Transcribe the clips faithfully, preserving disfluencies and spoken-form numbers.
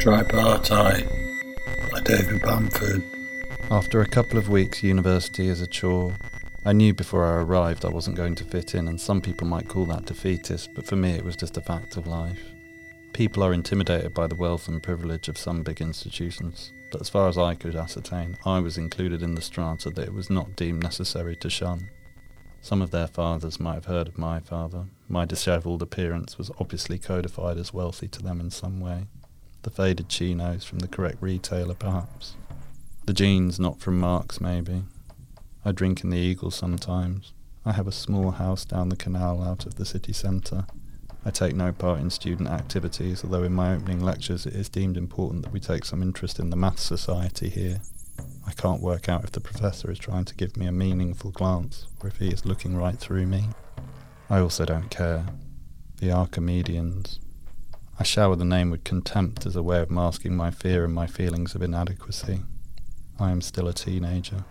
Tripartite by David Bamford. After a couple of weeks, university is a chore. I knew before I arrived I wasn't going to fit in, and some people might call that defeatist, but for me it was just a fact of life. People are intimidated by the wealth and privilege of some big institutions, but as far as I could ascertain, I was included in the strata that it was not deemed necessary to shun. Some of their fathers might have heard of my father. My dishevelled appearance was obviously codified as wealthy to them in some way. The faded chinos from the correct retailer, perhaps. The jeans not from Marks, maybe. I drink in the Eagle sometimes. I have a small house down the canal out of the city centre. I take no part in student activities, although in my opening lectures it is deemed important that we take some interest in the Maths Society here. I can't work out if the professor is trying to give me a meaningful glance, or if he is looking right through me. I also don't care. The Archimedeans. I shower the name with contempt as a way of masking my fear and my feelings of inadequacy. I am still a teenager.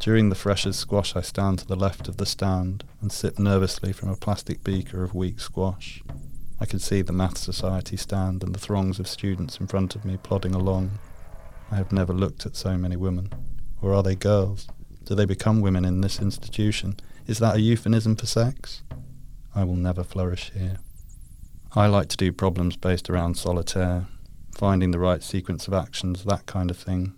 During the freshers' squash I stand to the left of the stand and sip nervously from a plastic beaker of weak squash. I can see the Maths Society stand and the throngs of students in front of me plodding along. I have never looked at so many women. Or are they girls? Do they become women in this institution? Is that a euphemism for sex? I will never flourish here. I like to do problems based around solitaire, finding the right sequence of actions, that kind of thing.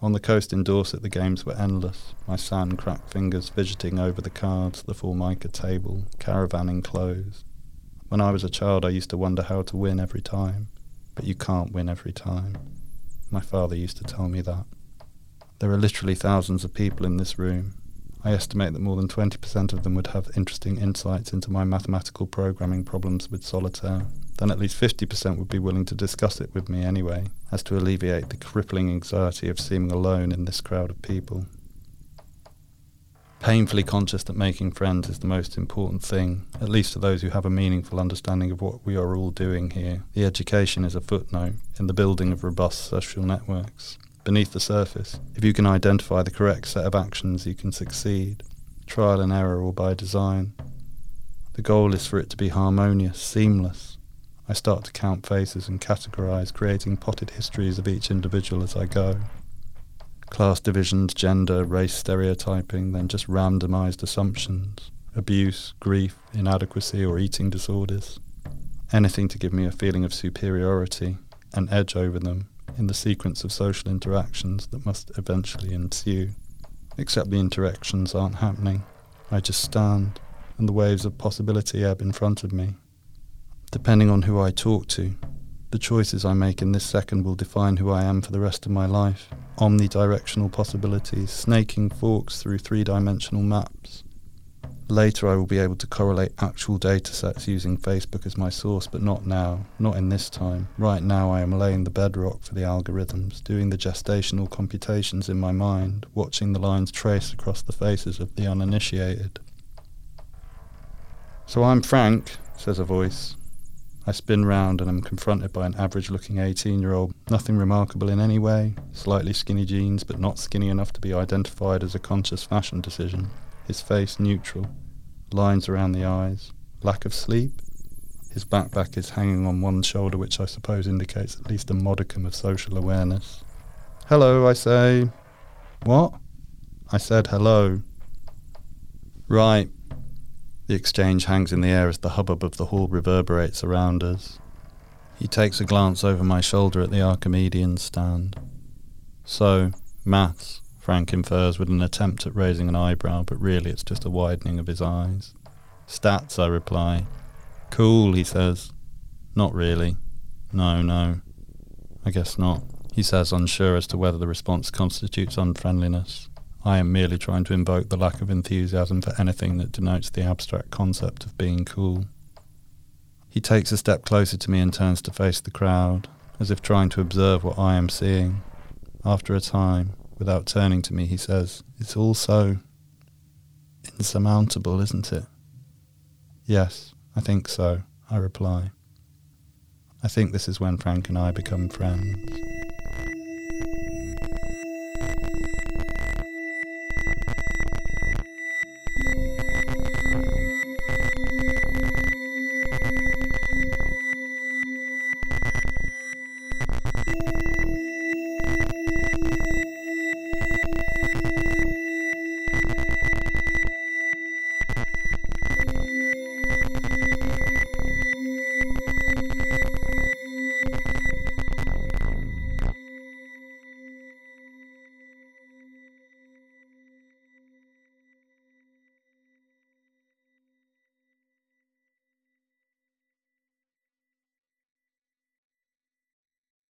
On the coast in Dorset the games were endless, my sand-cracked fingers fidgeting over the cards, the Formica table, caravan enclosed. When I was a child I used to wonder how to win every time, but you can't win every time. My father used to tell me that. There are literally thousands of people in this room. I estimate that more than twenty percent of them would have interesting insights into my mathematical programming problems with solitaire. Then at least fifty percent would be willing to discuss it with me anyway, as to alleviate the crippling anxiety of seeming alone in this crowd of people. Painfully conscious that making friends is the most important thing, at least to those who have a meaningful understanding of what we are all doing here. The education is a footnote in the building of robust social networks. Beneath the surface, if you can identify the correct set of actions, you can succeed, trial and error or by design. The goal is for it to be harmonious, seamless. I start to count faces and categorise, creating potted histories of each individual as I go. Class divisions, gender, race stereotyping, then just randomised assumptions. Abuse, grief, inadequacy or eating disorders. Anything to give me a feeling of superiority, an edge over them, in the sequence of social interactions that must eventually ensue. Except the interactions aren't happening. I just stand, and the waves of possibility ebb in front of me. Depending on who I talk to, the choices I make in this second will define who I am for the rest of my life. Omnidirectional possibilities, snaking forks through three-dimensional maps. Later I will be able to correlate actual data sets using Facebook as my source, but not now, not in this time. Right now I am laying the bedrock for the algorithms, doing the gestational computations in my mind, watching the lines traced across the faces of the uninitiated. "So I'm Frank," says a voice. I spin round and am confronted by an average-looking eighteen-year-old, nothing remarkable in any way, slightly skinny jeans but not skinny enough to be identified as a conscious fashion decision, his face neutral, lines around the eyes, lack of sleep. His backpack is hanging on one shoulder, which I suppose indicates at least a modicum of social awareness. "Hello," I say. "What?" I said hello. "Right." The exchange hangs in the air as the hubbub of the hall reverberates around us. He takes a glance over my shoulder at the Archimedean stand. "So, maths," Frank infers with an attempt at raising an eyebrow, but really it's just a widening of his eyes. "Stats," I reply. "Cool," he says. "Not really." "No, no. I guess not," he says, unsure as to whether the response constitutes unfriendliness. I am merely trying to invoke the lack of enthusiasm for anything that denotes the abstract concept of being cool. He takes a step closer to me and turns to face the crowd, as if trying to observe what I am seeing. After a time, without turning to me, he says, "It's all so insurmountable, isn't it?" "Yes, I think so," I reply. I think this is when Frank and I become friends.